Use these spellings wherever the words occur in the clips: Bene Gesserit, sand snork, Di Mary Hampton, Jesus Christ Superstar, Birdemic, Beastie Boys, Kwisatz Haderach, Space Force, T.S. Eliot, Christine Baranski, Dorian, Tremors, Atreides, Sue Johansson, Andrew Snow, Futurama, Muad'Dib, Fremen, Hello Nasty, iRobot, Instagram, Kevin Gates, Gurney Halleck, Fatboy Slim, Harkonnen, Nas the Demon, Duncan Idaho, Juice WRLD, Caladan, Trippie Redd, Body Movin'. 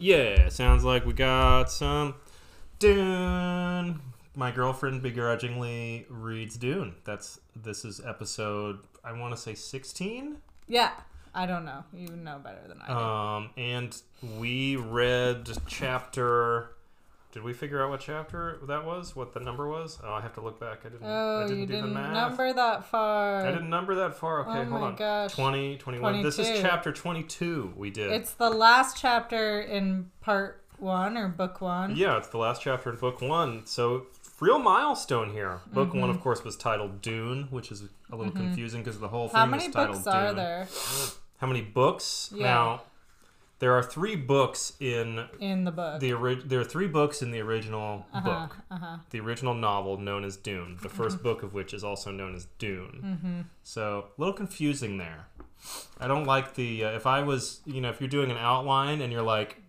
Yeah, sounds like we got some Dune. My girlfriend begrudgingly reads Dune. This is episode, I want to say 16? Yeah, I don't know. You know better than I do. And we read chapter... Did we figure out what chapter that was? What the number was? Oh, I have to look back. I didn't do the math. Number that far. I didn't number that far. Okay, hold on. Oh my gosh. 20, 21. 22. This is chapter 22 we did. It's the last chapter in part one or book one. Yeah, it's the last chapter in book one. So, real milestone here. Book one, of course, was titled Dune, which is a little confusing because the whole thing is titled Dune. How many books are there? How many books? Yeah. Now... There are three books in the book. There are three books in the original book, the original novel known as Dune. The first book of which is also known as Dune. So a little confusing there. I don't like the if I was if you're doing an outline and you're like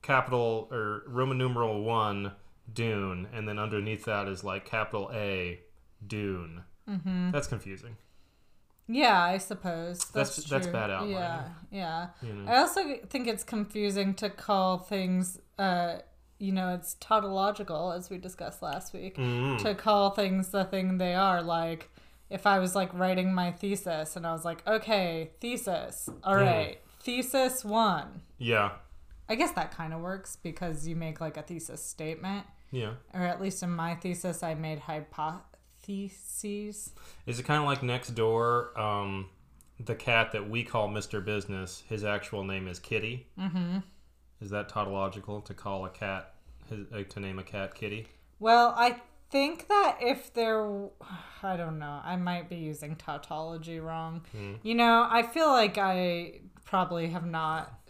capital or Roman numeral 1 Dune and then underneath that is like capital A Dune. That's confusing. Yeah, I suppose. That's true. That's bad outline. Yeah. I also think it's confusing to call things, it's tautological, as we discussed last week, to call things the thing they are. Like, if I was, writing my thesis, and I was like, okay, thesis, all right, thesis 1. Yeah. I guess that kind of works, because you make, a thesis statement. Yeah. Or at least in my thesis, I made hypotheses. Theses. Is it kind of like next door? The cat that we call Mr. Business, his actual name is Kitty. Is that tautological to call a cat to name a cat Kitty? Well, I think that if there, I don't know. I might be using tautology wrong. I feel like I probably have not.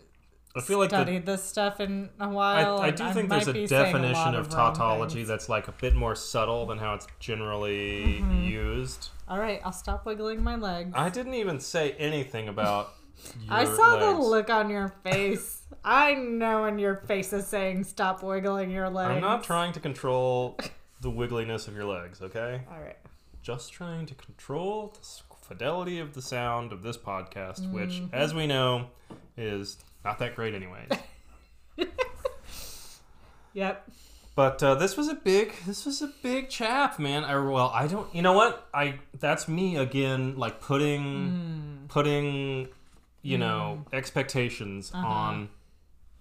I feel like studied this stuff in a while. I do think there's a definition of tautology that's a bit more subtle than how it's generally used. All right, I'll stop wiggling my legs. I didn't even say anything about your I saw legs. The look on your face. I know when your face is saying stop wiggling your legs. I'm not trying to control the wiggliness of your legs, okay? All right. Just trying to control the fidelity of the sound of this podcast, which, as we know, is... not that great anyways. Yep. But this was a big chap, man. That's me again, putting, expectations on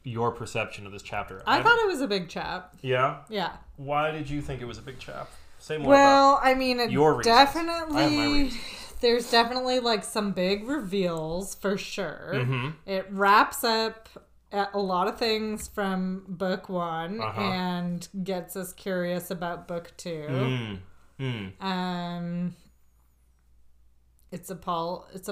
your perception of this chapter. I thought it was a big chap. Yeah? Yeah. Why did you think it was a big chap? Say more about your reasons. Definitely. I have my reasons. There's definitely some big reveals for sure. It wraps up a lot of things from book one and gets us curious about book two. It's a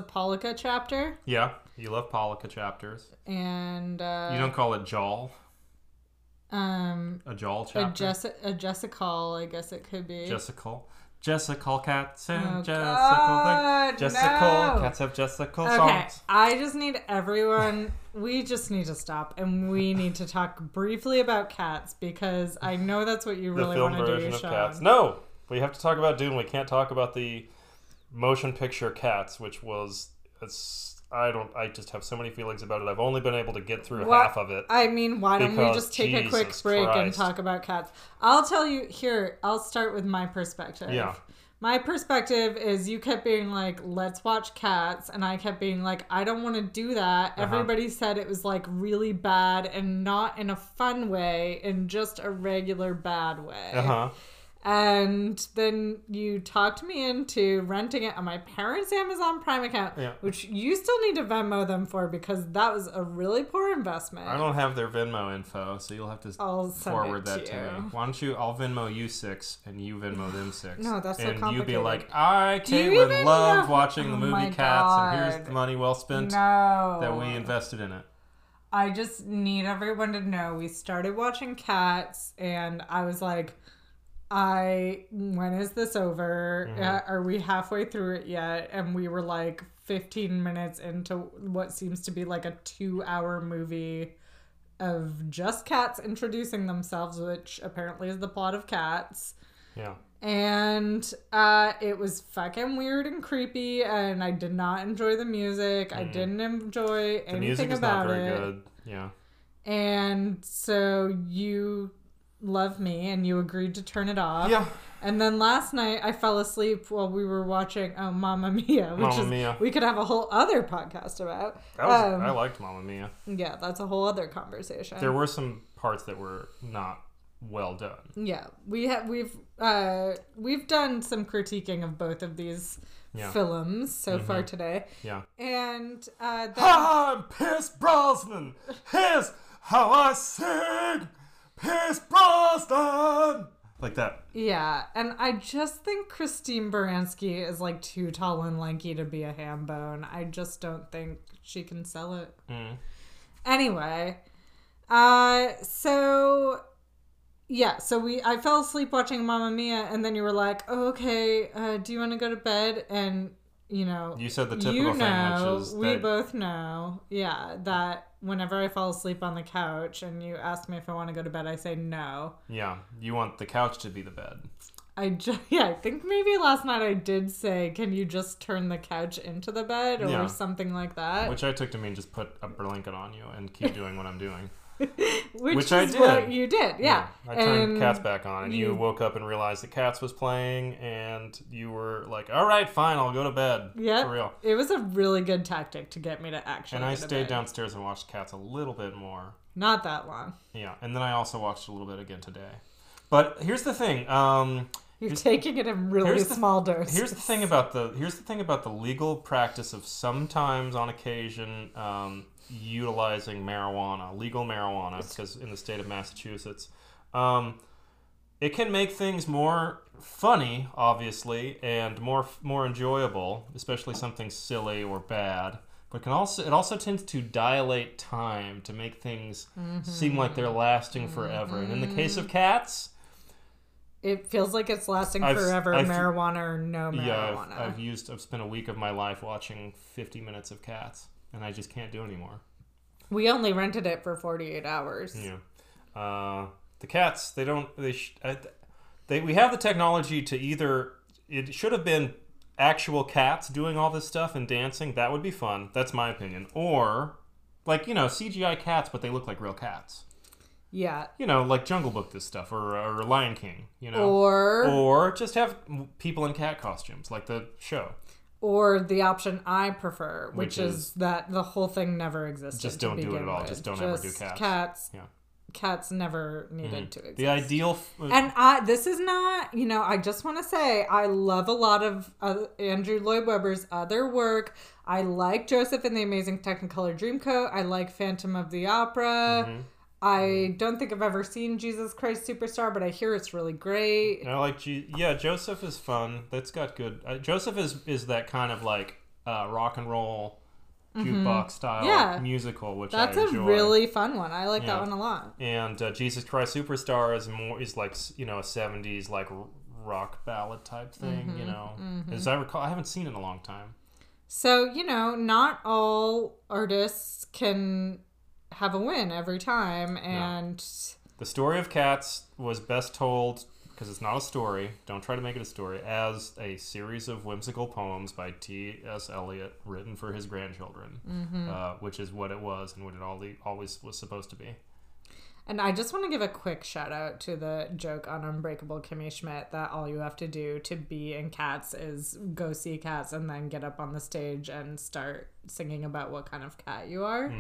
Pollica chapter. Yeah, you love Pollica chapters. And you don't call it Jawl. A Jawl chapter. A Jessical, I guess it could be. Jessical. Jessical cats and Jessical things. Jessical cats have Jessical songs. I just need everyone. We just need to stop and we need to talk briefly about cats because I know that's what you really want to do. The film version of Cats. No, we have to talk about Dune. We can't talk about the motion picture Cats, which was. I just have so many feelings about it. I've only been able to get through half of it. Why don't we just take a quick break and talk about Cats? I'll tell you here. I'll start with my perspective. Yeah. My perspective is you kept being like, let's watch Cats. And I kept being like, I don't want to do that. Everybody said it was really bad and not in a fun way, in just a regular bad way. And then you talked me into renting it on my parents' Amazon Prime account, which you still need to Venmo them for because that was a really poor investment. I don't have their Venmo info, so you'll have to forward that to me. Why don't you? I'll Venmo you $6 and you Venmo them $6. No, that's so complicated. And you be like, I, Caitlin, loved watching the movie Cats, and here's the money well spent that we invested in it. I just need everyone to know we started watching Cats, and I was like... when is this over? Are we halfway through it yet? And we were 15 minutes into what seems to be a 2-hour movie of just cats introducing themselves, which apparently is the plot of Cats. Yeah. And it was fucking weird and creepy, and I did not enjoy the music. I didn't enjoy anything about it. The music is not very good. Yeah. And so you love me and you agreed to turn it off. Yeah. And then last night I fell asleep while we were watching Mamma Mia, which we could have a whole other podcast about. That was, I liked Mamma Mia. Yeah, that's a whole other conversation. There were some parts that were not well done. Yeah, we've done some critiquing of both of these films so far today. Yeah, and I'm Pierce Brosnan. Here's how I sing, Pierce Brosnan. Like that. Yeah, and I just think Christine Baranski is like too tall and lanky to be a ham bone. I just don't think she can sell it. Mm. Anyway, so yeah, so I fell asleep watching Mamma Mia, and then you were like, "Oh, okay, do you want to go to bed?" And you said the typical thing, which is we both know, that. Whenever I fall asleep on the couch and you ask me if I want to go to bed, I say no. Yeah. You want the couch to be the bed. I think maybe last night I did say, can you just turn the couch into the bed or something like that? Which I took to mean just put a blanket on you and keep doing what I'm doing. Which I did. What you did, yeah. I turned Cats back on and you woke up and realized that Cats was playing and you were like, all right, fine, I'll go to bed. Yeah. For real. It was a really good tactic to get me to actually And I stayed downstairs and watched Cats a little bit more. Not that long. Yeah. And then I also watched a little bit again today. But here's the thing. You're taking it in really small doses. Here's the thing about the legal practice of sometimes on occasion utilizing marijuana, legal marijuana, because in the state of Massachusetts, it can make things more funny, obviously, and more enjoyable, especially something silly or bad. But it also tends to dilate time to make things seem like they're lasting forever. Mm-hmm. And in the case of Cats, it feels like it's lasting forever, marijuana or no marijuana. Yeah, I've spent a week of my life watching 50 minutes of Cats. And I just can't do anymore. We only rented it for 48 hours. Yeah. The Cats, they don't... we have the technology to either... It should have been actual cats doing all this stuff and dancing. That would be fun. That's my opinion. Or, CGI cats, but they look like real cats. Yeah. Like Jungle Book this stuff or Lion King, Or just have people in cat costumes, like the show. Or the option I prefer, which is that the whole thing never existed. Just don't do it at all. Just ever do Cats. Cats never needed to exist. The ideal... this is not... I just want to say I love a lot of Andrew Lloyd Webber's other work. I like Joseph and the Amazing Technicolor Dreamcoat. I like Phantom of the Opera. Mm-hmm. I don't think I've ever seen Jesus Christ Superstar, but I hear it's really great. And I like Joseph is fun. That's got good. Joseph is that kind of rock and roll jukebox style musical, which I enjoy. That's a really fun one. I like that one a lot. And Jesus Christ Superstar is more a 70s rock ballad type thing. As I recall, I haven't seen it in a long time. So not all artists can have a win every time, and the story of Cats was best told, because it's not a story, don't try to make it a story, as a series of whimsical poems by T.S. Eliot written for his grandchildren, which is what it was and what it always was supposed to be. And I just want to give a quick shout out to the joke on Unbreakable Kimmy Schmidt that all you have to do to be in Cats is go see Cats and then get up on the stage and start singing about what kind of cat you are,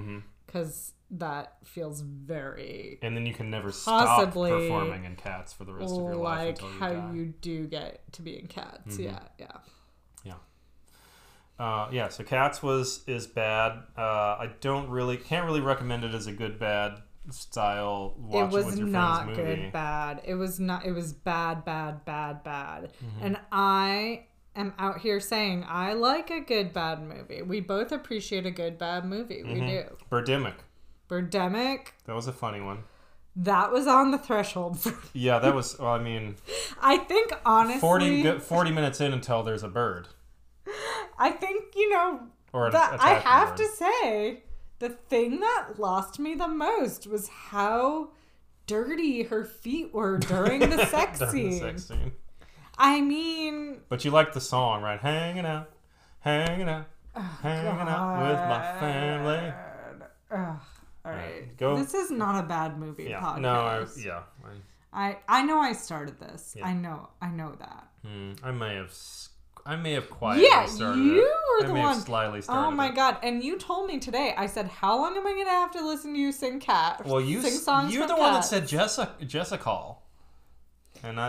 because that feels very... And then you can never stop performing in Cats for the rest of your life until you die. Like how you do get to be in Cats. Mm-hmm. Yeah. So Cats is bad. I can't really recommend it as a good bad style watch it with your friends movie. It was not good bad. It was bad. Mm-hmm. And I am out here saying I like a good bad movie. We both appreciate a good bad movie. Mm-hmm. We do. Birdemic. That was a funny one. That was on the threshold. Yeah, that was, I think, honestly... 40 minutes in until there's a bird. I think, I have to say, the thing that lost me the most was how dirty her feet were during the sex scene. But you liked the song, right? Hanging out with my family. Ugh. All right. Go. This is not a bad movie podcast. No, I know I started this. Yeah. I know that. I may have quietly started it. Yeah, you were the one. I may have slyly started it. Oh my God. And you told me today, I said, how long am I going to have to listen to you sing Cat? Well, you're the one that said Jessica. And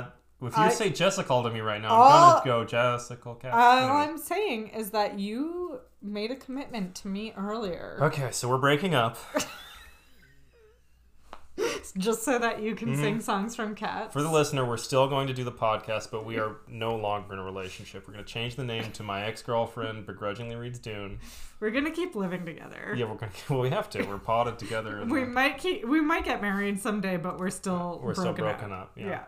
if you say Jessica to me right now, I'm going to go Jessica Cat. All I'm saying is that you made a commitment to me earlier. Okay, so we're breaking up. Just so that you can sing songs from Cats. For the listener, we're still going to do the podcast, but we are no longer in a relationship. We're going to change the name to My Ex-Girlfriend Begrudgingly Reads Dune. We're going to keep living together. Yeah, we have to. We're potted together. And we might get married someday, but we're still broken up. Yeah.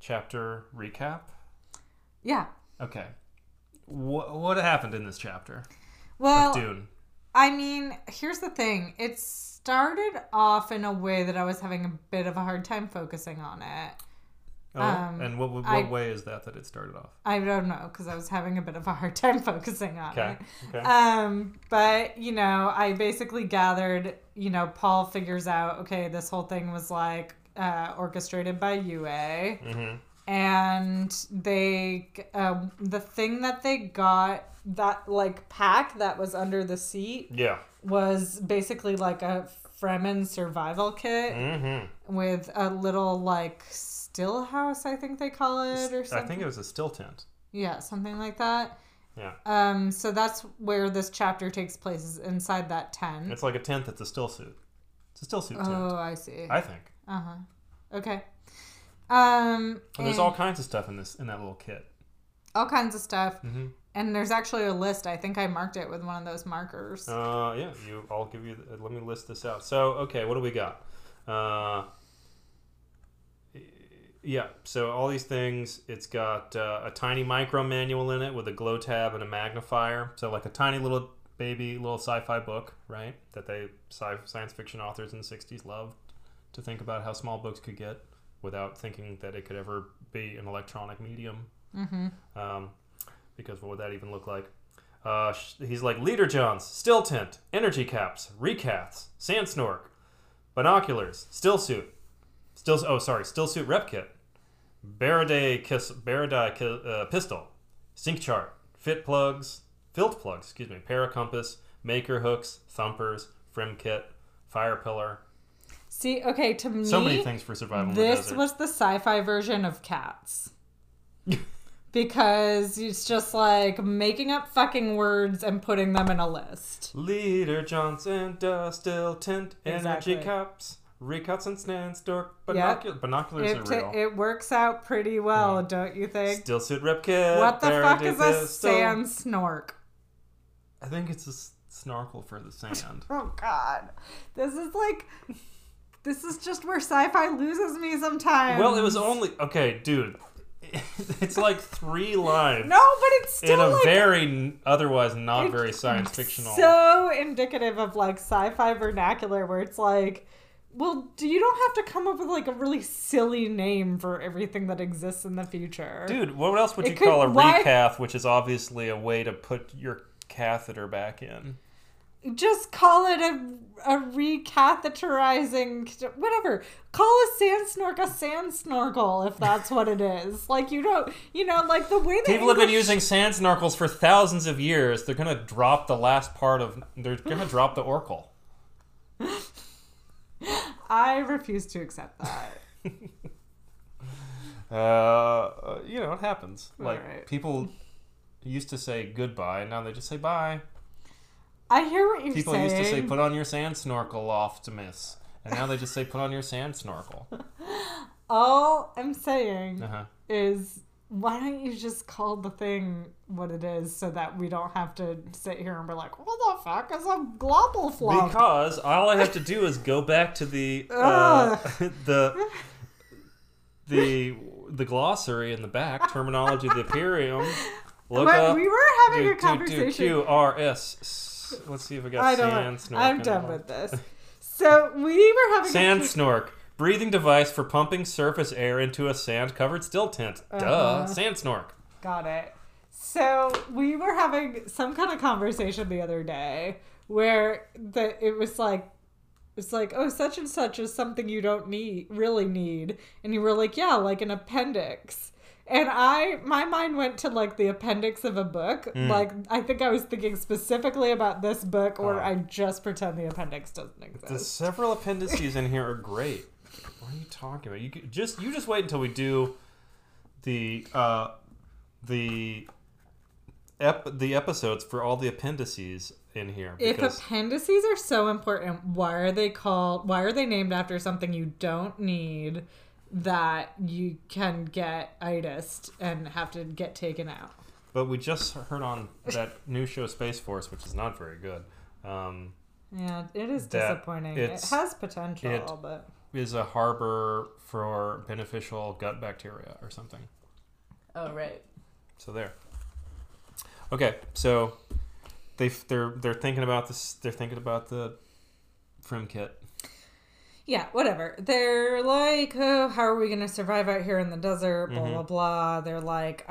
Chapter recap? Yeah. Okay. What happened in this chapter? Well, with Dune. I mean, here's the thing. It started off in a way that I was having a bit of a hard time focusing on it. Oh, and what way is that it started off? I don't know, because I was having a bit of a hard time focusing on it. Okay. But, I basically gathered, Paul figures out, okay, this whole thing was orchestrated by UA. Mm-hmm. And they, the thing that they got, that pack that was under the seat, was basically a Fremen survival kit with a little still house, I think they call it, or something. I think it was a still tent. Yeah, something like that. Yeah. So that's where this chapter takes place, is inside that tent. It's like a tent that's a still suit. It's a still suit tent. Oh, I see. I think. Uh huh. Okay. And there's all kinds of stuff in that little kit. All kinds of stuff. Mm-hmm. And there's actually a list. I think I marked it with one of those markers. Yeah. I'll give you. Let me list this out. So, okay, what do we got? Yeah. So all these things. It's got a tiny micro manual in it with a glow tab and a magnifier. So a tiny little baby, little sci-fi book, right? That science fiction authors in the '60s loved to think about how small books could get, without thinking that it could ever be an electronic medium. Mm-hmm. Because what would that even look like? He's like, Leader Johns, still tent, energy caps, recaths, sand snork, binoculars, still suit rep kit, Baraday pistol, sync chart, filt plugs, paracompass, maker hooks, thumpers, frim kit, fire pillar. See, okay, to me, so many things for survival. This was the sci-fi version of Cats. Because it's just making up fucking words and putting them in a list. Leader Johnson, still tent, exactly. Energy caps, recuts and sand stork, binoculars are real. It works out pretty well, don't you think? Still suit rip kit. What the fuck is a sand snork? I think it's a snorkel for the sand. Oh God, this is this is just where sci-fi loses me sometimes. Well, it was only okay, dude. It's 3 lines. No, but it's still in a very otherwise not very science fictional. So indicative of sci-fi vernacular, where it's well, you don't have to come up with a really silly name for everything that exists in the future, dude. What else would you call a recath, which is obviously a way to put your catheter back in? Just call it a recatheterizing, whatever. Call a sand snork a sand snorkel if that's what it is. You don't, the way that people have been using sand snorkels for thousands of years. They're gonna drop the last part of. They're gonna drop the oracle. I refuse to accept that. It happens. People used to say goodbye, and now they just say bye. I hear what you're saying. People used to say, put on your sand snorkel, Optimus. And now they just say, put on your sand snorkel. All I'm saying is, why don't you just call the thing what it is so that we don't have to sit here and be what the fuck is a global flop? Because all I have to do is go back to the glossary in the back, terminology of the Imperium. Look up. We were having a conversation. QRS. Let's see if we got sand snork. I'm done with this. So we were having sand snork, breathing device for pumping surface air into a sand-covered still tent. Duh, sand snork. Got it. So we were having some kind of conversation the other day where it was like, oh, such and such is something you don't really need. And you were like, yeah, like an appendix. And my mind went to like the appendix of a book. Mm. Like, I think I was thinking specifically about this book, or I just pretend the appendix doesn't exist. The several appendices in here are great. What are you talking about? You just wait until we do the episodes for all the appendices in here. Because if appendices are so important, why are they named after something you don't need that you can get itised and have to get taken out? But we just heard on that new show Space Force, which is not very good. Yeah, it is disappointing. It has potential, but is a harbor for beneficial gut bacteria or something. Oh, right. So there. Okay, so they're thinking about this. They're thinking about the Frim kit. Yeah, whatever. They're like, oh, how are we going to survive out here in the desert? Blah, blah, blah. They're like,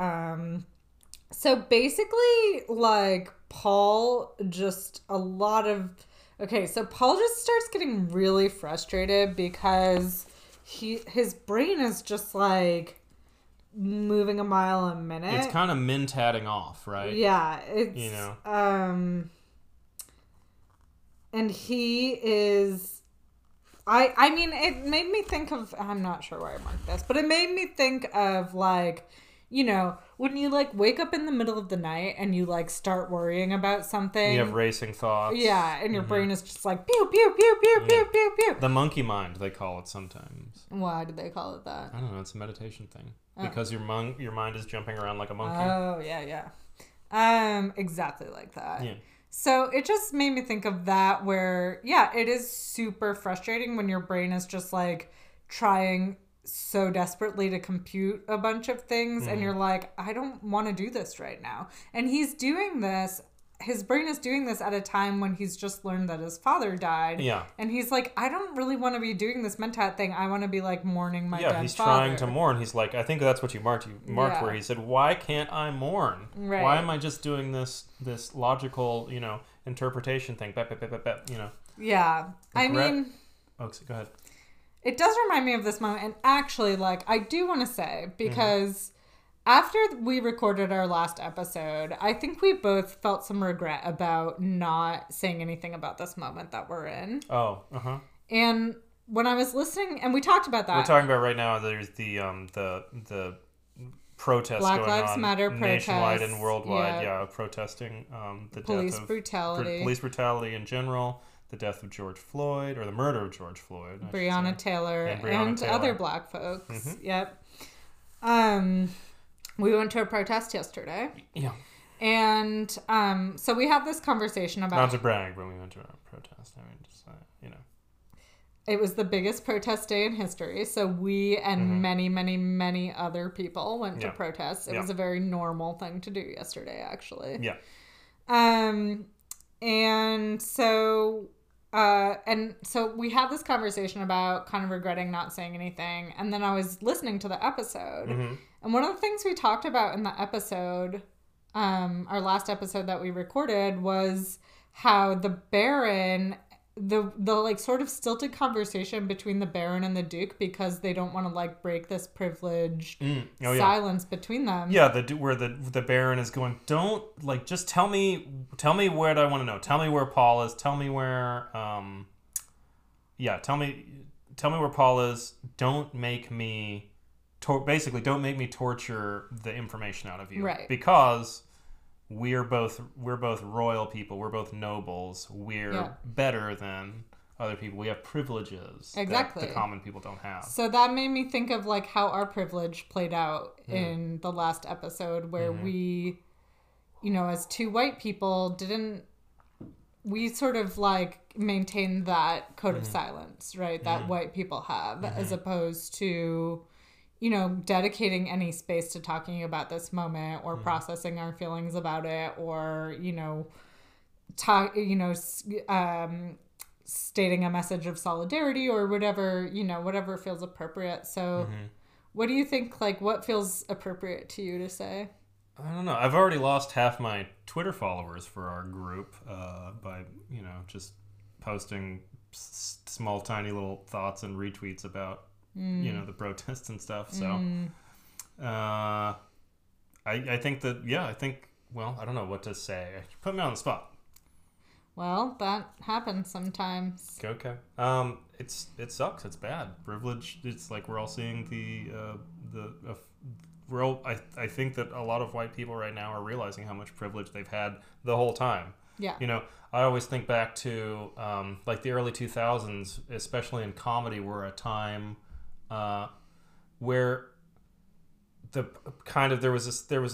so basically, like, Paul just starts getting really frustrated because his brain is just like moving a mile a minute. It's kind of mentatting off, right? Yeah, it's, you know. And he is, I mean, it made me think of, I'm not sure why I marked this, but it made me think of, like, you know, when you, like, wake up in the middle of the night and you, like, start worrying about something. You have racing thoughts. Yeah, and your brain is just like, pew, pew, pew, pew, pew, pew, pew. The monkey mind, they call it sometimes. Why do they call it that? I don't know. It's a meditation thing. Oh. Because your mind is jumping around like a monkey. Oh, yeah. Exactly like that. Yeah. So it just made me think of that where, yeah, it is super frustrating when your brain is just, like, trying so desperately to compute a bunch of things and you're like, I don't want to do this right now. And he's doing this, his brain is doing this at a time when he's just learned that his father died. Yeah. And he's like, I don't really want to be doing this mentat thing. I want to be like mourning my dead father. Yeah, he's trying to mourn. He's like, I think that's what you marked where he said, why can't I mourn? Right. Why am I just doing this logical, you know, interpretation thing? Bep, bep, bep, bep, bep, you know. Yeah. I mean... Oh, go ahead. It does remind me of this moment, and actually, like, I do want to say, because after we recorded our last episode, I think we both felt some regret about not saying anything about this moment that we're in. Oh, uh-huh. And when I was listening, and we talked about that. We're talking about right now, there's the protests going on. Black Lives Matter protests. Nationwide and worldwide, protesting the police death of... Police brutality in general. The death of George Floyd, or the murder of George Floyd. Breonna Taylor and other black folks. Mm-hmm. Yep. We went to a protest yesterday. Yeah. And so we had this conversation about... Not to brag, but we went to a protest. I mean, just, you know. It was the biggest protest day in history. So we and many, many, many other people went to protests. It was a very normal thing to do yesterday, actually. Yeah. And so... we had this conversation about kind of regretting not saying anything. And then I was listening to the episode. Mm-hmm. And one of the things we talked about in the episode, our last episode that we recorded, was how the Baron, the like sort of stilted conversation between the Baron and the Duke, because they don't want to like break this privileged silence between them. Yeah, where the Baron is going, don't like, just tell me what I want to know. Tell me where Paul is. Tell me where tell me where Paul is. Don't make me torture the information out of you. Right. Because we're both royal people. We're both nobles. We're better than other people. We have privileges that the common people don't have. So that made me think of like how our privilege played out in the last episode, where we, you know, as two white people we sort of like maintained that code of silence, right? That white people have, as opposed to, you know, dedicating any space to talking about this moment or processing our feelings about it, or, you know, stating a message of solidarity or whatever, you know, whatever feels appropriate. So what do you think, like, what feels appropriate to you to say? I don't know. I've already lost half my Twitter followers for our group by, you know, just posting small, tiny little thoughts and retweets about, you know, the protests and stuff. So I think that, yeah, I think, well, I don't know what to say. You put me on the spot. Well, that happens sometimes. Okay. It sucks. It's bad. Privilege. It's like we're all seeing I think that a lot of white people right now are realizing how much privilege they've had the whole time. Yeah. You know, I always think back to like the early 2000s, especially in comedy, were a time where the kind of there was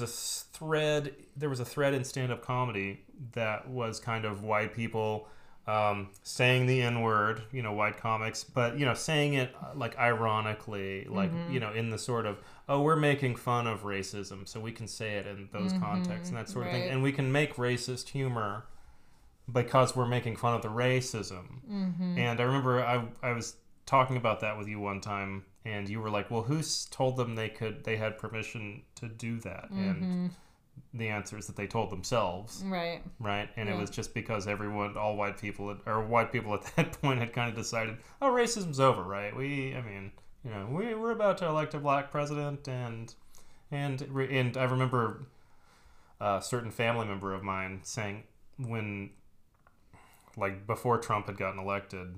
a thread in stand-up comedy that was kind of white people saying the N-word, you know, white comics, but, you know, saying it like ironically, like, you know, in the sort of, oh, we're making fun of racism, so we can say it in those contexts and that sort of thing. And we can make racist humor because we're making fun of the racism. And I remember I was talking about that with you one time, and you were like, well, who told them they had permission to do that? And the answer is that they told themselves. Right? And it was just because all white people, or white people at that point, had kind of decided, oh, racism's over, right? We're about to elect a black president, and I remember a certain family member of mine saying, when, like, before Trump had gotten elected,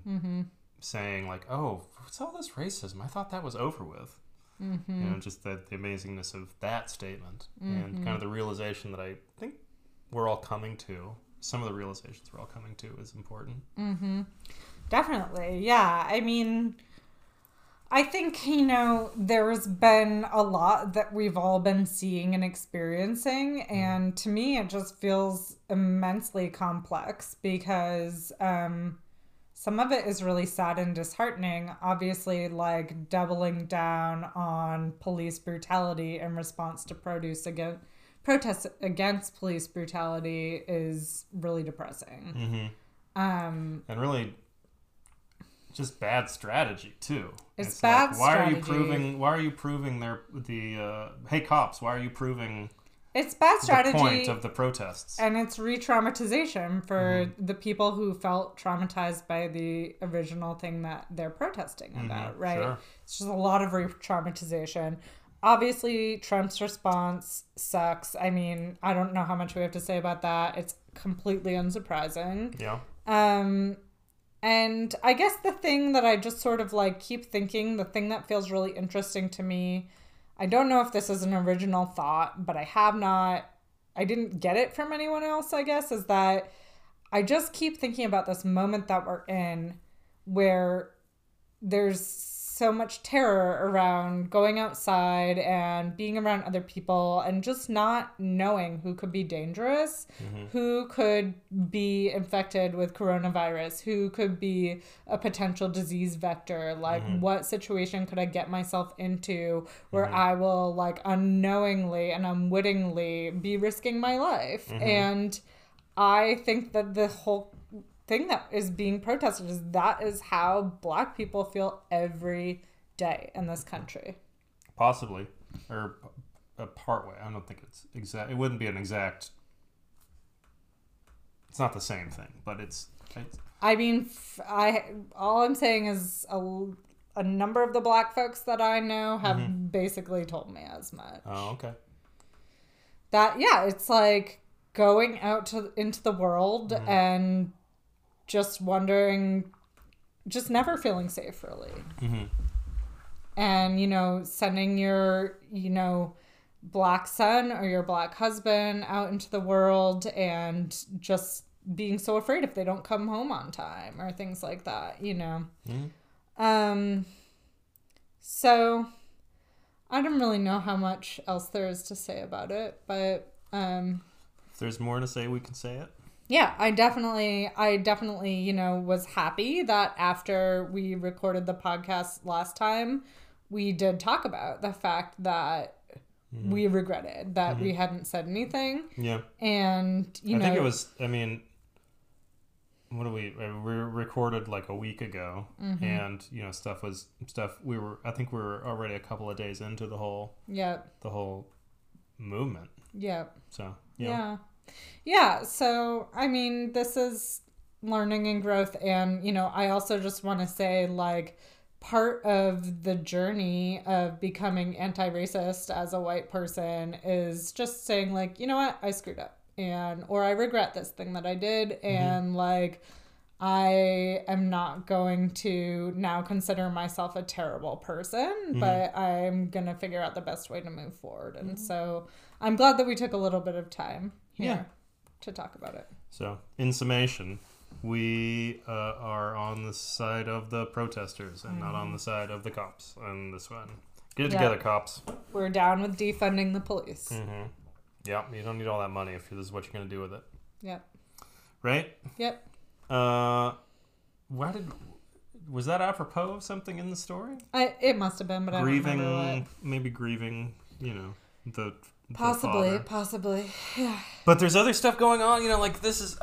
saying, like, oh, what's all this racism? I thought that was over with. You know, just the amazingness of that statement and kind of the realization that I think we're all coming to. Some of the realizations we're all coming to is important. Definitely, yeah. I mean, I think, you know, there's been a lot that we've all been seeing and experiencing. And to me, it just feels immensely complex because some of it is really sad and disheartening, obviously, like doubling down on police brutality in response to protests against police brutality is really depressing. And really just bad strategy, too. It's bad like, strategy. Why are you proving hey, cops, why are you proving... It's bad strategy. The point of the protests. And it's re-traumatization for the people who felt traumatized by the original thing that they're protesting about, right? Sure. It's just a lot of re-traumatization. Obviously, Trump's response sucks. I mean, I don't know how much we have to say about that. It's completely unsurprising. Yeah. And I guess the thing that I just sort of like keep thinking, the thing that feels really interesting to me, I don't know if this is an original thought, but I didn't get it from anyone else, I guess, is that I just keep thinking about this moment that we're in where there's so much terror around going outside and being around other people and just not knowing who could be dangerous, who could be infected with coronavirus, who could be a potential disease vector, like what situation could I get myself into where I will like unknowingly and unwittingly be risking my life. And I think that the whole thing that is being protested is that is how black people feel every day in this country. Possibly. Or a part way. I don't think it's exact. It wouldn't be an exact. It's not the same thing, but it's I mean, all I'm saying is a number of the black folks that I know have basically told me as much. Oh, okay. That, yeah, it's like going out into the world and just wondering, just never feeling safe, really. And, you know, sending your, you know, black son or your black husband out into the world and just being so afraid if they don't come home on time or things like that, you know. So I don't really know how much else there is to say about it, but... if there's more to say, we can say it. Yeah, I definitely, you know, was happy that after we recorded the podcast last time, we did talk about the fact that we regretted that we hadn't said anything. Yeah. And, you know. I think it was, I mean, we recorded like a week ago and, you know, stuff we were, I think we were already a couple of days into the whole movement. Yeah. So, yeah. Yeah. So, I mean, this is learning and growth. And, you know, I also just want to say, like, part of the journey of becoming anti-racist as a white person is just saying, like, you know what? I screwed up. And, or I regret this thing that I did. And, like, I am not going to now consider myself a terrible person, but I'm going to figure out the best way to move forward. And so I'm glad that we took a little bit of time here to talk about it. So, in summation, we are on the side of the protesters and not on the side of the cops on this one. Get it together, cops. We're down with defunding the police. Yeah, you don't need all that money if this is what you're going to do with it. Yep. Right? Yep. Was that apropos of something in the story? It must have been, but I don't remember what. Maybe grieving, you know, possibly, yeah. But there's other stuff going on, you know, like this is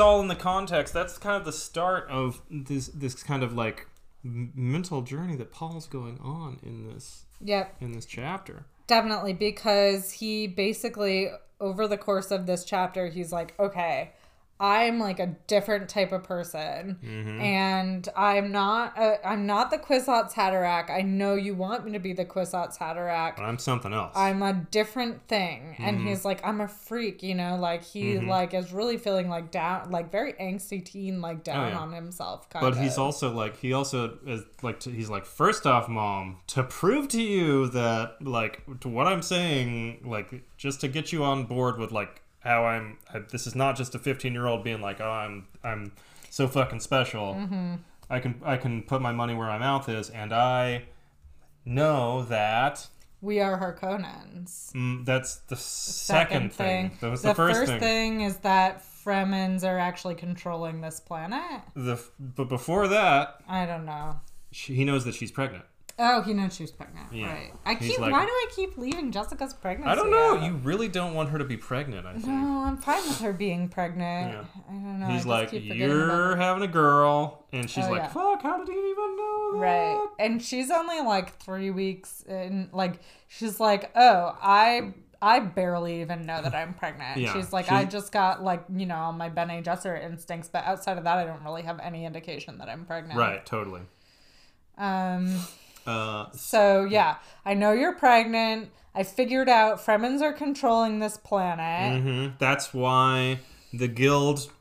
all in the context. That's kind of the start of this kind of like mental journey that Paul's going on in this. Yep. In this chapter. Definitely, because he basically, over the course of this chapter, he's like, okay, I'm like a different type of person, and I'm not the Kwisatz Haderach. I know you want me to be the Kwisatz Haderach, but I'm something else. I'm a different thing. And he's like, I'm a freak, you know, like he like is really feeling like down, like very angsty teen, like down on himself. But he's also like, he also is like, he's like, first off, Mom, to prove to you that like to what I'm saying, like just to get you on board with like, how this is not just a 15-year-old being like, oh, I'm so fucking special. I can put my money where my mouth is, and I know that we are Harkonnens. That's the second thing. That was the first thing. Is that Fremens are actually controlling this planet. But before that, I don't know. He knows that she's pregnant. Oh, he knows she was pregnant. Yeah. Right. Why do I keep leaving Jessica's pregnancy? I don't know. Out? You really don't want her to be pregnant, I think. No, I'm fine with her being pregnant. Yeah. I don't know. He's like, you're having a girl. And she's like, fuck, how did he even know that? Right. And she's only like 3 weeks in. Like, she's like, oh, I barely even know that I'm pregnant. Yeah. She's like, I just got like, you know, my Bene Gesserit instincts. But outside of that, I don't really have any indication that I'm pregnant. Right. Totally. So, I know you're pregnant. I figured out Fremens are controlling this planet. That's why the guild,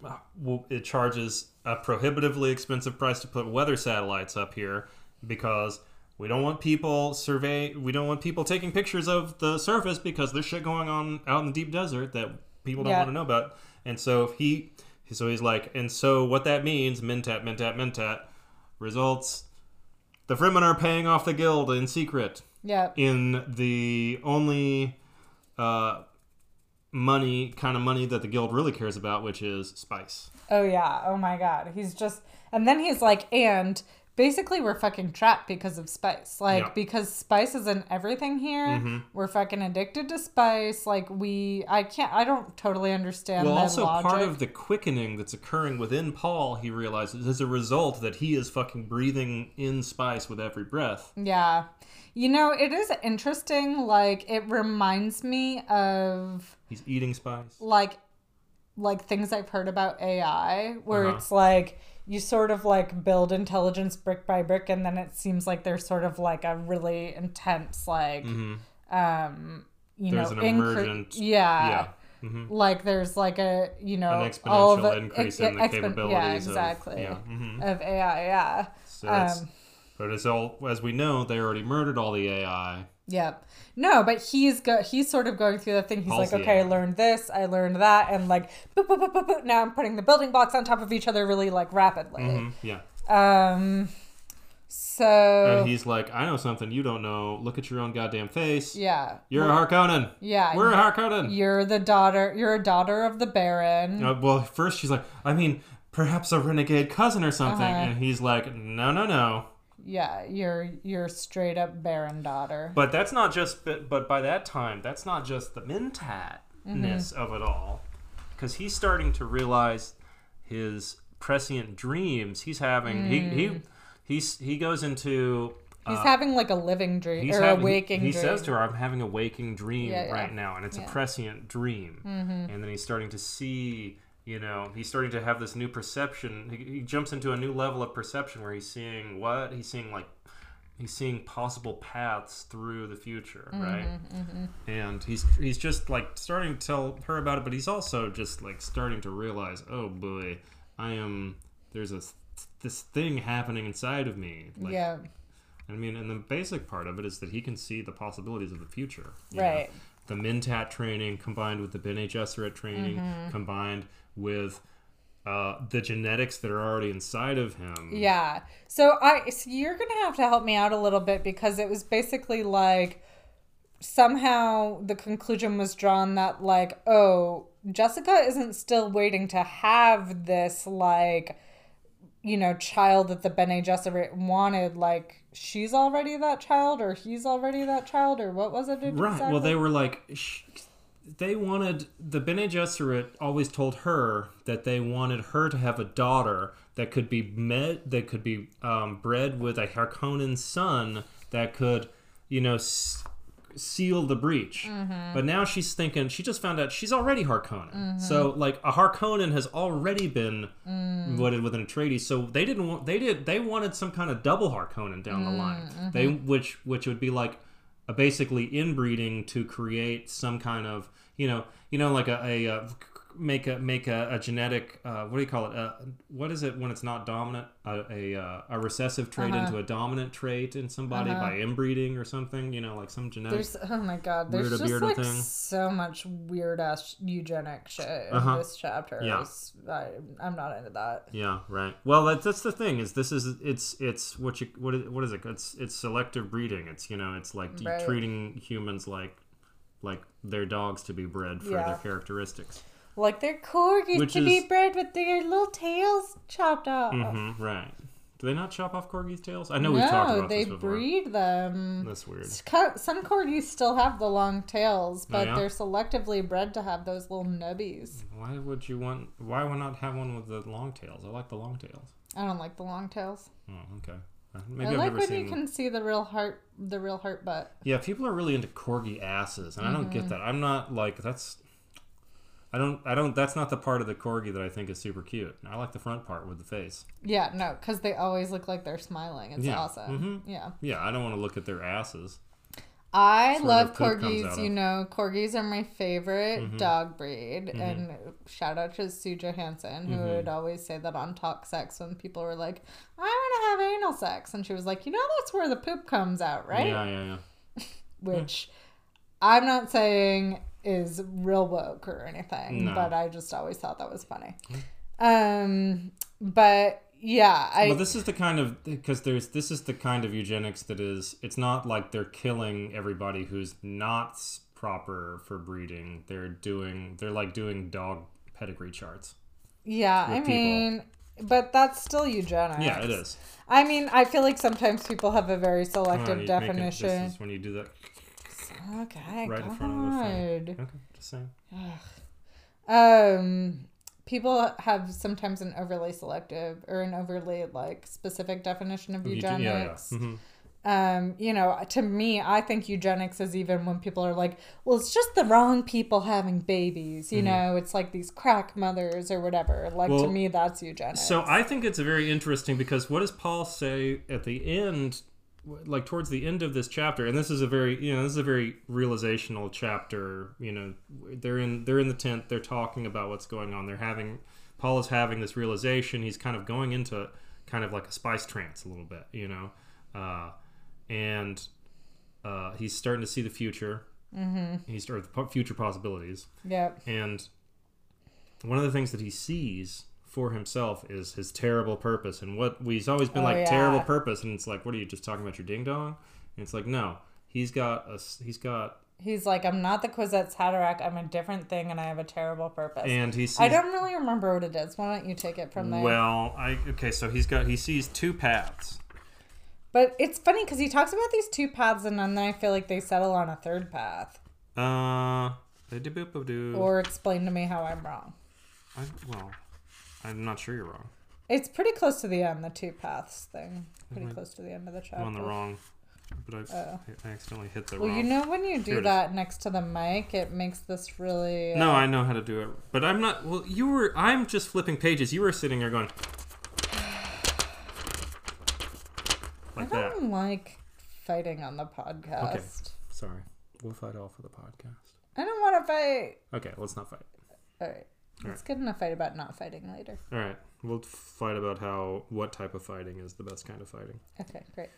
it charges a prohibitively expensive price to put weather satellites up here because we don't want people taking pictures of the surface because there's shit going on out in the deep desert that people don't want to know about. And so he's like, and so what that means, mentat, results. The Fremen are paying off the guild in secret. Yeah. In the only kind of money that the guild really cares about, which is spice. Oh, yeah. Oh, my God. He's just... And then he's like, and basically we're fucking trapped because of spice. Like, because spice is in everything here. We're fucking addicted to spice. Like, I don't totally understand the logic. Well, also part of the quickening that's occurring within Paul, he realizes, as a result that he is fucking breathing in spice with every breath. Yeah. You know, it is interesting. Like, it reminds me of... He's eating spice. Like things I've heard about AI, where it's like... You sort of like build intelligence brick by brick, and then it seems like there's sort of like a really intense, like, there's an emergent. Yeah. Like there's like a, you know, an exponential increase in the capabilities of AI. Yeah. So but it's all, as we know, they already murdered all the AI. Yep. No, but he's sort of going through that thing. He's Paul's like, okay, I learned this, I learned that, and like, boop, boop, boop, boop, boop, now I'm putting the building blocks on top of each other really like rapidly. Yeah. So. And he's like, I know something you don't know. Look at your own goddamn face. Yeah. You're a Harkonnen. Yeah. We're a Harkonnen. You're a daughter of the Baron. Well, first she's like, I mean, perhaps a renegade cousin or something. And he's like, no. Yeah, you're straight up Baron daughter. But that's not just... But by that time, that's not just the mentatness of it all. Because he's starting to realize his prescient dreams. He's having... He goes into He's having like a living dream or a waking dream. He says to her, I'm having a waking dream now, and it's a prescient dream. Mm-hmm. And then he's starting to see, you know, he's starting to have this new perception. He jumps into a new level of perception where he's seeing what? He's seeing possible paths through the future, right? Mm-hmm. And he's just like starting to tell her about it, but he's also just like starting to realize, oh boy, there's this thing happening inside of me. Like, yeah. I mean, and the basic part of it is that he can see the possibilities of the future. Right. Know? The Mentat training combined with the Bene Gesserit training combined with the genetics that are already inside of him. Yeah. So you're going to have to help me out a little bit, because it was basically like somehow the conclusion was drawn that like, oh, Jessica isn't still waiting to have this like, you know, child that the Bene Gesserit wanted, like she's already that child, or he's already that child, or what was it exactly? Right, well, they were like, they wanted, the Bene Gesserit always told her that they wanted her to have a daughter that could be bred with a Harkonnen son that could, you know, seal the breach. Mm-hmm. But now she's thinking, she just found out she's already Harkonnen. Mm-hmm. So like a Harkonnen has already been voted with an Atreides. So they didn't want, they wanted some kind of double Harkonnen down the line. Mm-hmm. They which would be like a basically inbreeding to create some kind of, you know, like make a genetic what do you call it? What is it when it's not dominant? A recessive trait into a dominant trait in somebody by inbreeding or something. You know, like some genetic. There's just like thing. So much weird ass eugenic shit in this chapter. Yeah. I'm not into that. Yeah, right. Well, that's the thing. Is this is it's what is it? It's selective breeding. It's it's like treating humans like their dogs to be bred for their characteristics. Like they're corgis be bred with their little tails chopped off. Mm-hmm, right. Do they not chop off corgis' tails? I know we've talked about this before. No, they breed them. That's weird. Some corgis still have the long tails, but they're selectively bred to have those little nubbies. Why would not have one with the long tails? I like the long tails. I don't like the long tails. Oh, okay. Maybe I've never seen... you can see the real heart butt. Yeah, people are really into corgi asses, and I don't get that. I'm not like, that's... I don't. That's not the part of the corgi that I think is super cute. I like the front part with the face. Yeah, no, because they always look like they're smiling. It's awesome. Mm-hmm. Yeah. Yeah, I don't want to look at their asses. I love corgis. You know, corgis are my favorite dog breed. Mm-hmm. And shout out to Sue Johansson, who would always say that on Talk Sex when people were like, "I want to have anal sex," and she was like, "You know, that's where the poop comes out, right?" Yeah. Which I'm not saying is real woke or anything, but I just always thought that was funny. But this is the kind of, because this is the kind of eugenics that is, it's not like they're killing everybody who's not proper for breeding. They're doing dog pedigree charts. Yeah, I mean, but that's still eugenics. Yeah, it is. I mean, I feel like sometimes people have a very selective definition. This is when you do that. Okay, right in front of the phone. Okay, just saying. Ugh. People have sometimes an overly selective or an overly like specific definition of eugenics. Yeah. Mm-hmm. You know, to me, I think eugenics is even when people are like, well, it's just the wrong people having babies. You know, it's like these crack mothers or whatever. Like, to me, that's eugenics. So I think it's very interesting, because what does Paul say at the end? Like towards the end of this chapter, and this is a very, realizational chapter. You know, they're in the tent. They're talking about what's going on. Paul is having this realization. He's kind of going into kind of like a spice trance a little bit, and he's starting to see the future. Mm-hmm. He's starting the future possibilities. Yeah. And one of the things that he sees for himself is his terrible purpose, and what he's always been terrible purpose, and it's like, what are you just talking about, your ding dong? And it's like, no, he's like, I'm not the Kwisatz Haderach, I'm a different thing, and I have a terrible purpose. And he sees, I don't really remember what it is. Why don't you take it from there? Well, so he sees two paths. But it's funny because he talks about these two paths, and then I feel like they settle on a third path. Or explain to me how I'm wrong. I'm not sure you're wrong. It's pretty close to the end, the two paths thing. Pretty close to the end of the chapter. I'm on the wrong But I accidentally hit the wrong... Well, you know when you do that next to the mic, it makes this really... No, I know how to do it. But I'm not... Well, you were... I'm just flipping pages. You were sitting there going... Like that. I don't like fighting on the podcast. Okay, sorry. We'll fight all for the podcast. I don't want to fight. Okay, let's not fight. All right. Let's get in a fight about not fighting later. All right. We'll fight about what type of fighting is the best kind of fighting. Okay, great.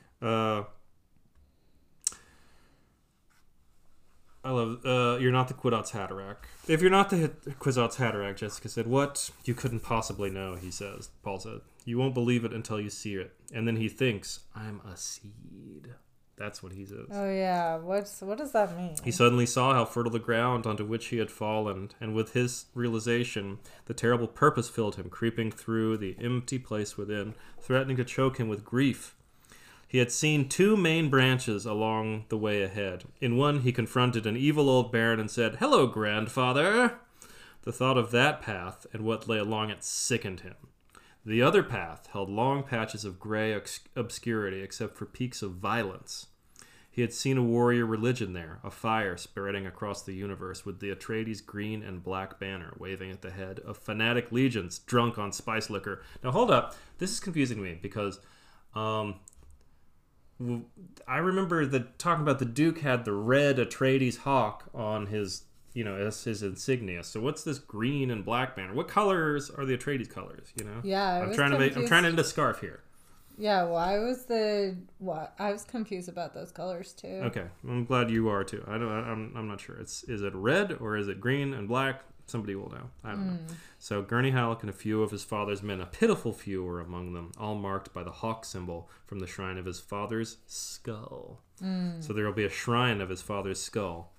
I love, you're not the Kwisatz Haderach. If you're not the Kwisatz Haderach, Jessica said, what? You couldn't possibly know, he says. Paul said, you won't believe it until you see it. And then he thinks, I'm a seed. That's what he says. Oh, yeah. What does that mean? He suddenly saw how fertile the ground onto which he had fallen, and with his realization, the terrible purpose filled him, creeping through the empty place within, threatening to choke him with grief. He had seen two main branches along the way ahead. In one, he confronted an evil old baron and said, Hello, grandfather! The thought of that path and what lay along it sickened him. The other path held long patches of gray obscurity, except for peaks of violence. He had seen a warrior religion there, a fire spreading across the universe with the Atreides green and black banner waving at the head of fanatic legions drunk on spice liquor. Now, hold up. This is confusing me because I remember that talking about the Duke had the red Atreides hawk on his, as his insignia. So what's this green and black banner? What colors are the Atreides colors? Yeah, I'm trying to end a scarf here. Yeah, well, I was confused about those colors too. Okay, I'm glad you are too. I'm not sure. Is it red or is it green and black? Somebody will know. I don't know. So Gurney Halleck and a few of his father's men, a pitiful few were among them, all marked by the hawk symbol from the shrine of his father's skull. So there will be a shrine of his father's skull.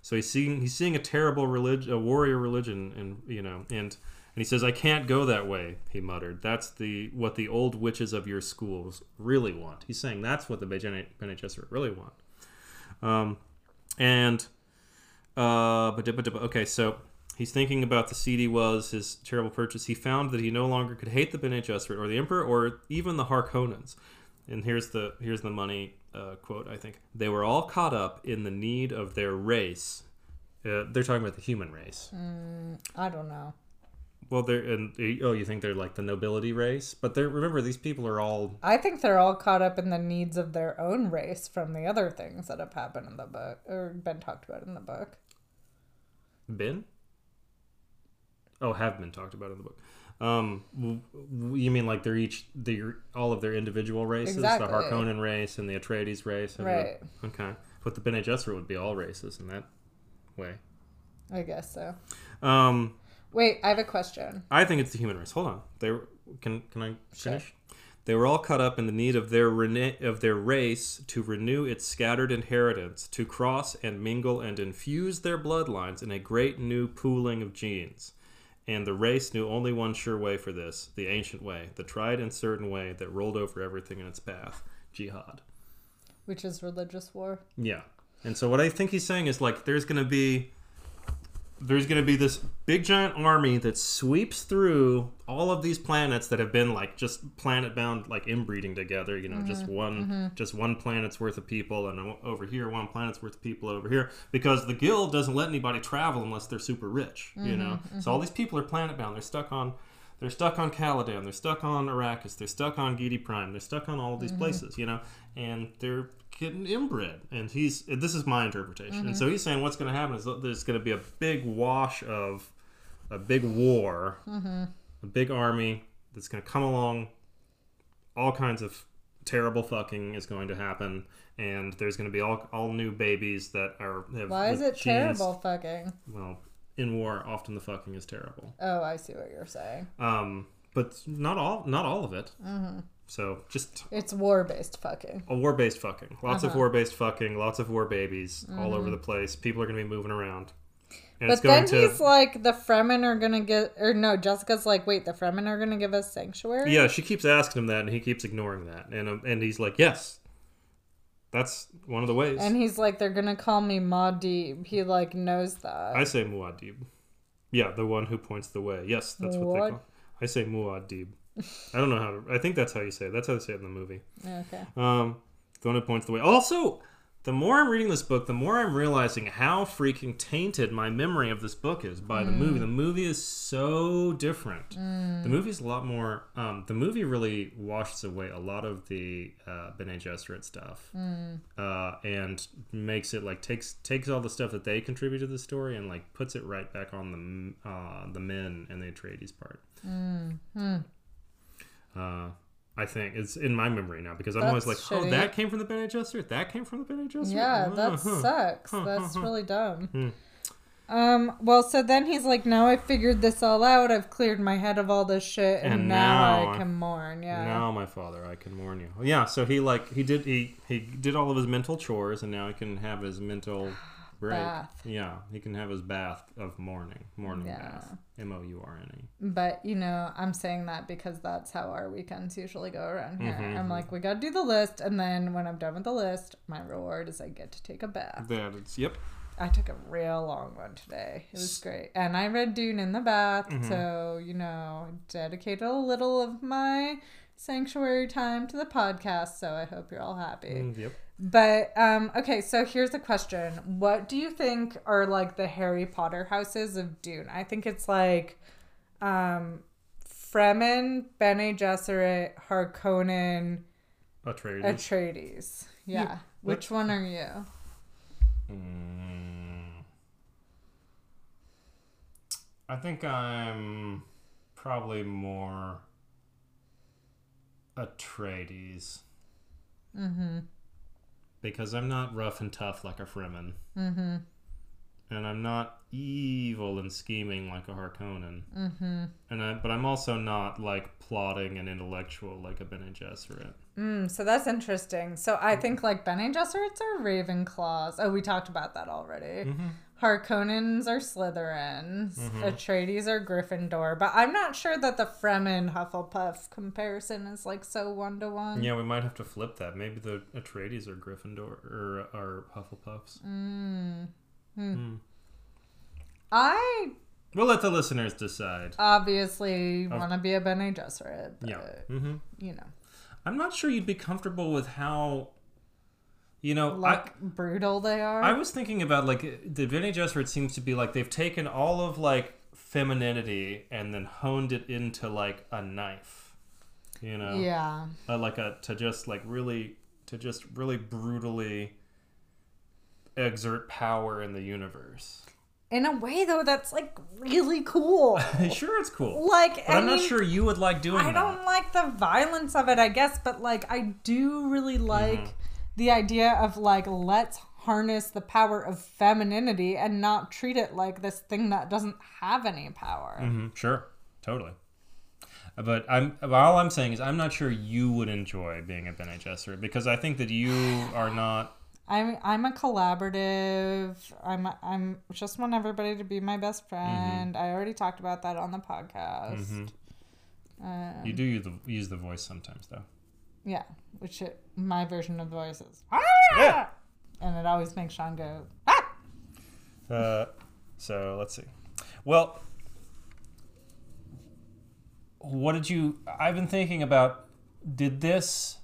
So he's seeing a terrible religion, a warrior religion, and he says, I can't go that way, he muttered. That's what the old witches of your schools really want. He's saying that's what the Bene Gesserit really want. Okay, so he's thinking about the seed he was, his terrible purchase. He found that he no longer could hate the Bene Gesserit or the Emperor or even the Harkonnens. And here's the money quote, I think. They were all caught up in the need of their race. They're talking about the human race. I don't know. Well, you think they're like the nobility race? But remember, these people are all... I think they're all caught up in the needs of their own race from the other things that have happened in the book, or been talked about in the book. Been? Oh, have been talked about in the book. You mean like all of their individual races? Exactly. The Harkonnen race and the Atreides race? Right. Okay. But the Bene Gesserit would be all races in that way. I guess so. Wait, I have a question. I think it's the human race. Hold on. Can I finish? Sure. They were all caught up in the need of their race to renew its scattered inheritance, to cross and mingle and infuse their bloodlines in a great new pooling of genes. And the race knew only one sure way for this, the ancient way, the tried and certain way that rolled over everything in its path, jihad. Which is religious war. Yeah. And so what I think he's saying is like there's going to be this big giant army that sweeps through all of these planets that have been like just planet bound, like inbreeding together, just one planet's worth of people and over here, one planet's worth of people over here, because the guild doesn't let anybody travel unless they're super rich, So all these people are planet bound. They're stuck on Caladan. They're stuck on Arrakis. They're stuck on Giedi Prime. They're stuck on all of these places, and they're getting inbred. And this is my interpretation. And so he's saying what's going to happen is there's going to be a big wash of a big war, a big army that's going to come along. All kinds of terrible fucking is going to happen. And there's going to be all new babies that are... Why is it genes. Terrible fucking? Well... In war, often the fucking is terrible. Oh, I see what you're saying. But not all of it. So just... It's war-based fucking. A war-based fucking. Lots of war-based fucking, lots of war babies all over the place. People are going to be moving around. And but he's like, the Fremen are going to get... Or no, Jessica's like, wait, the Fremen are going to give us sanctuary? Yeah, she keeps asking him that, and he keeps ignoring that. And he's like, yes. That's one of the ways. And he's like, they're going to call me Muad'Dib. He, like, knows that. I say Muad'Dib. Yeah, the one who points the way. Yes, that's what they call. I say Muad'Dib. I don't know how to... I think that's how you say it. That's how they say it in the movie. Okay. Gonna point the way. Also, the more I'm reading this book, the more I'm realizing how freaking tainted my memory of this book is by the movie. The movie is so different. The movie's a lot more... the movie really washes away a lot of the Bene Gesserit stuff and makes it, like, takes all the stuff that they contribute to the story and, like, puts it right back on the men and the Atreides part. I think it's in my memory now because I'm always like, shitty. Oh, that came from the Bene Gesserit. That came from the Bene Gesserit. Yeah, that sucks. That's really dumb. Well, so then he's like, now I figured this all out. I've cleared my head of all this shit, and now I can mourn. Yeah. Now, my father, I can mourn you. Yeah. So he did all of his mental chores, and now he can have his mental break. Bath. Yeah, he can have his bath of mourning. Bath. M-O-U-R-N-E. But, you know, I'm saying that because that's how our weekends usually go around here. I'm like, we got to do the list. And then when I'm done with the list, my reward is I get to take a bath. Yep. I took a real long one today. It was great. And I read Dune in the bath. So, you know, dedicated a little of my sanctuary time to the podcast. So I hope you're all happy. Yep. But, okay, so here's a question. What do you think are, like, the Harry Potter houses of Dune? I think it's, like, Fremen, Bene Gesserit, Harkonnen, Atreides. Yeah. Which one are you? I think I'm probably more Atreides. Because I'm not rough and tough like a Fremen. And I'm not evil and scheming like a Harkonnen. But I'm also not, like, plotting and intellectual like a Bene Gesserit. So that's interesting. So I think, like, Bene Gesserits are Ravenclaws. Oh, we talked about that already. Harkonnens are Slytherins. Atreides are Gryffindor. But I'm not sure that the Fremen Hufflepuff comparison is, like, so one-to-one. Yeah, we might have to flip that. Maybe the Atreides are Gryffindor or are Hufflepuffs. We'll let the listeners decide. Obviously, want to be a Bene Gesserit. But, you know. I'm not sure you'd be comfortable with how... You know, like brutal they are. I was thinking about, like, the Bene Gesserit seems to be like they've taken all of, like, femininity and then honed it into, like, a knife. You know? Yeah. To just really brutally exert power in the universe. In a way, though, that's, like, really cool. Sure, it's cool. Like, but I'm not sure you would like doing that. I don't like the violence of it, I guess, but, like, I do really like... the idea of, like, let's harness the power of femininity and not treat it like this thing that doesn't have any power. Sure. Totally. But all I'm saying is I'm not sure you would enjoy being a Bene Gesserit because I think that you are not... I'm a collaborative. I'm just want everybody to be my best friend. I already talked about that on the podcast. You do use the voice sometimes, though. Yeah, which my version of the voice is, yeah. And it always makes Sean go, ah! So let's see. Well, I've been thinking about, did this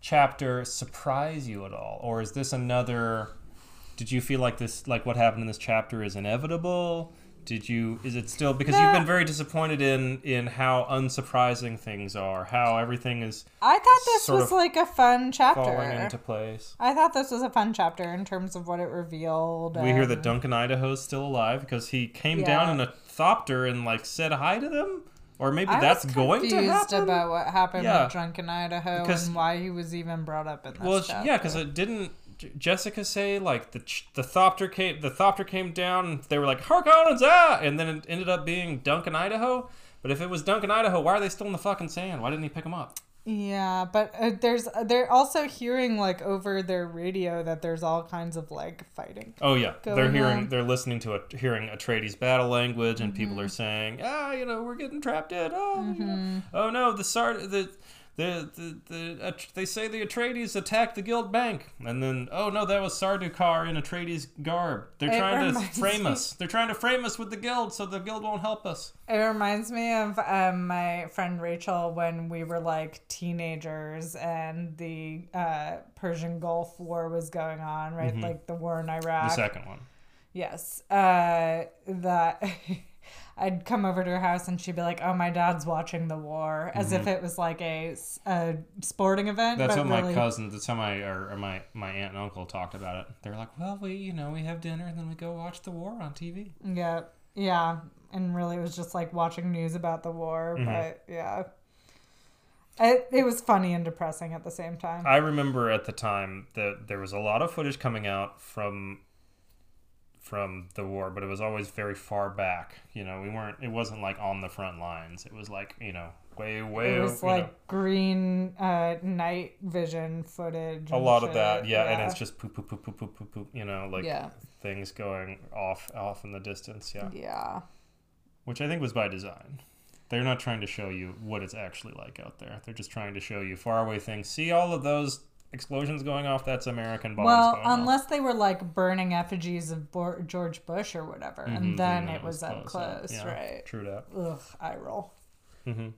chapter surprise you at all? Or is this did you feel like this, like what happened in this chapter is inevitable? Is it still, because you've been very disappointed in how unsurprising things are, how everything is. I thought this was like a fun chapter. Falling into place. I thought this was a fun chapter in terms of what it revealed. We hear that Duncan Idaho's still alive because he came down in a thopter and, like, said hi to them. Or maybe that's going to happen. I was confused about what happened with Duncan Idaho and why he was even brought up in this chapter. Yeah, because it didn't. Jessica say, like, the thopter came down and they were like, Harkonnen's and then it ended up being Duncan Idaho. But if it was Duncan Idaho, why are they still in the fucking sand? Why didn't he pick them up? Yeah, but they're also hearing, like, over their radio that there's all kinds of, like, fighting. Oh yeah, they're listening to hearing Atreides battle language and people are saying, you know, we're getting trapped in. Oh no, the They say the Atreides attacked the guild bank, and then oh no, that was Sardaukar in Atreides garb. They're trying to frame us with the guild, so the guild won't help us. It reminds me of my friend Rachel when we were like teenagers and the Persian Gulf War was going on, right? Mm-hmm. Like the war in Iraq, the second one. Yes, that. I'd come over to her house and she'd be like, oh, my dad's watching the war, as if it was like a sporting event. That's but what really... my aunt and uncle talked about it. They were like, well, we have dinner and then we go watch the war on TV. Yeah. Yeah. And really it was just like watching news about the war. Mm-hmm. But yeah, it was funny and depressing at the same time. I remember at the time that there was a lot of footage coming out from the war, but it was always very far back. It wasn't like on the front lines. It was like, way. It was like green night vision footage. A lot of that. Yeah. And it's just poop, poop, poop, poop, poop, poop, poop, things going off in the distance. Yeah. Yeah. Which I think was by design. They're not trying to show you what it's actually like out there. They're just trying to show you faraway things. See all of those explosions going off, that's American bombs going off. Well, unless they were like burning effigies of George Bush or whatever, and then it was up close, yeah, right? True that. Ugh, eye roll. Mm-hmm.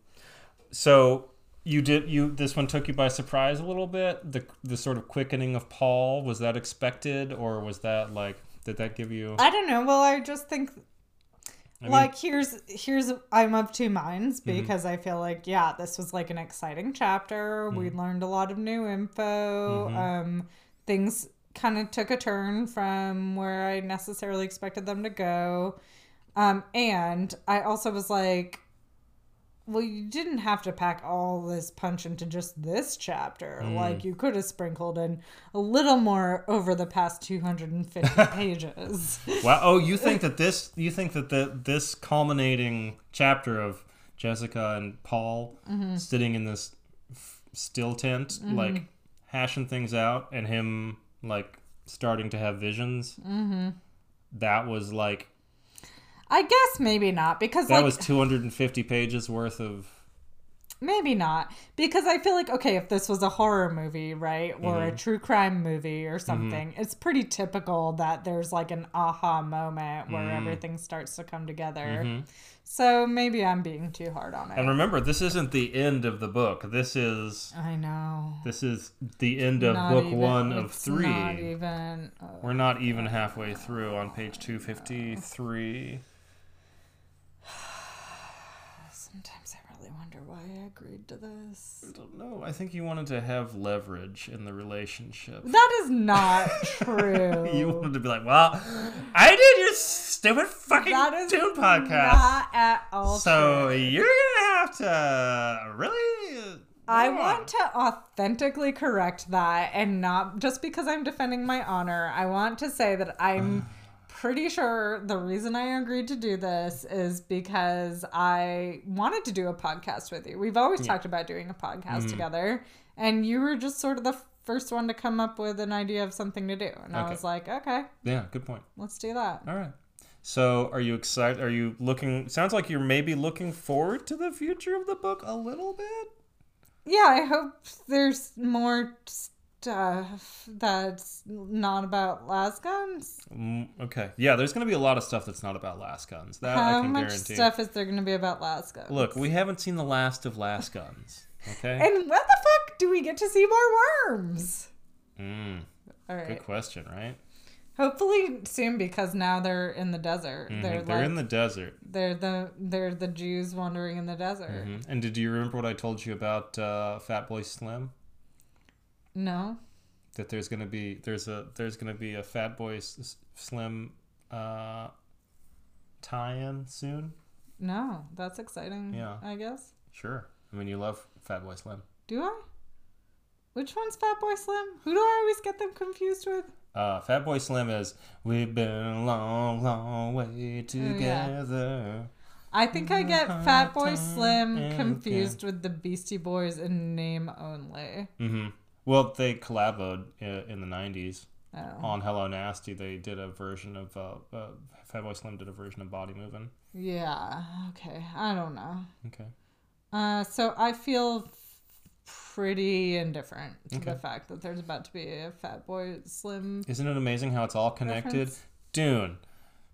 So this one took you by surprise a little bit. The sort of quickening of Paul, was that expected, or was that like, did that give you? I don't know. Well, I just think. I'm of two minds because I feel like, yeah, this was like an exciting chapter. Mm-hmm. We learned a lot of new info. Mm-hmm. Things kind of took a turn from where I necessarily expected them to go. And I also was like, well, you didn't have to pack all this punch into just this chapter. Mm. Like, you could have sprinkled in a little more over the past 250 pages. Wow. Oh, you think that this culminating chapter of Jessica and Paul sitting in this still tent, like, hashing things out, and him, like, starting to have visions, that was, like... I guess maybe not, because that was 250 pages worth of. Maybe not, because I feel like, okay, if this was a horror movie, right, or a true crime movie or something, it's pretty typical that there's like an aha moment where everything starts to come together. Mm-hmm. So maybe I'm being too hard on it. And remember, this isn't the end of the book. This is the end of book one of three. We're not even halfway through on page 253. Sometimes I really wonder why I agreed to this. I don't know. I think you wanted to have leverage in the relationship. That is not true. You wanted to be like, well, I did your stupid fucking Dune podcast. Not at all. So true. You're going to have to really... I want to authentically correct that, and not just because I'm defending my honor. I want to say that I'm... pretty sure the reason I agreed to do this is because I wanted to do a podcast with you. We've always talked about doing a podcast together, and you were just sort of the first one to come up with an idea of something to do. And I was like, okay. Yeah, good point. Let's do that. All right. So are you excited? Are you looking? Sounds like you're maybe looking forward to the future of the book a little bit. Yeah, I hope there's more stuff that's not about las guns. Okay. Yeah, there's going to be a lot of stuff that's not about las guns. That I can guarantee. How much stuff is there going to be about las guns? Look, we haven't seen the last of las guns. Okay. And when the fuck do we get to see more worms? All right. Good question, right? Hopefully soon, because now they're in the desert. They're like, in the desert. They're the Jews wandering in the desert. Mm-hmm. And did you remember what I told you about Fatboy Slim? No. That there's gonna be a Fatboy Slim tie-in soon. No, that's exciting. Yeah, I guess. Sure. I mean, you love Fatboy Slim. Do I? Which one's Fatboy Slim? Who do I always get them confused with? Fatboy Slim is "We've been a long, long way together." Oh, yeah. I think I get Fatboy Slim confused with the Beastie Boys in name only. Mm-hmm. Well, they collabed in the 90s on Hello Nasty. They did a version of, Fatboy Slim did a version of Body Movin'. Yeah, okay. I don't know. Okay. So I feel pretty indifferent to the fact that there's about to be a Fatboy Slim. Isn't it amazing how it's all connected? Reference? Dune,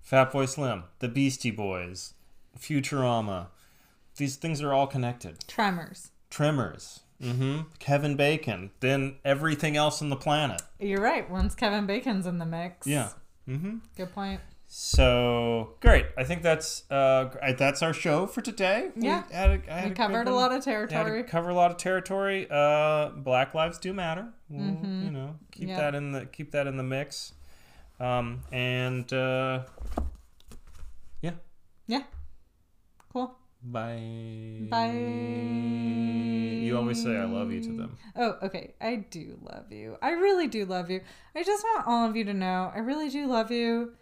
Fatboy Slim, the Beastie Boys, Futurama. These things are all connected. Tremors. Mm-hmm. Kevin Bacon. Then everything else on the planet. You're right. Once Kevin Bacon's in the mix. Yeah. Mm-hmm. Good point. So great. I think that's our show for today. Yeah. We covered a lot of territory. Black lives do matter. We'll, keep that in the mix. Yeah. Cool. Bye. You always say I love you to them. Oh, okay. I do love you. I really do love you. I just want all of you to know I really do love you,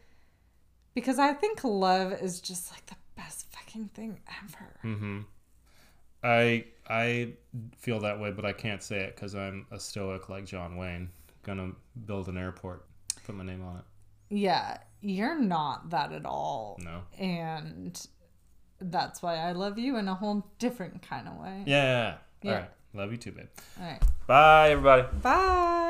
because I think love is just like the best fucking thing ever. Mm-hmm. I feel that way, but I can't say it because I'm a stoic like John Wayne. Gonna build an airport. Put my name on it. Yeah. You're not that at all. No. And that's why I love you in a whole different kind of way. Yeah. All right. Love you too, babe. All right. Bye, everybody. Bye.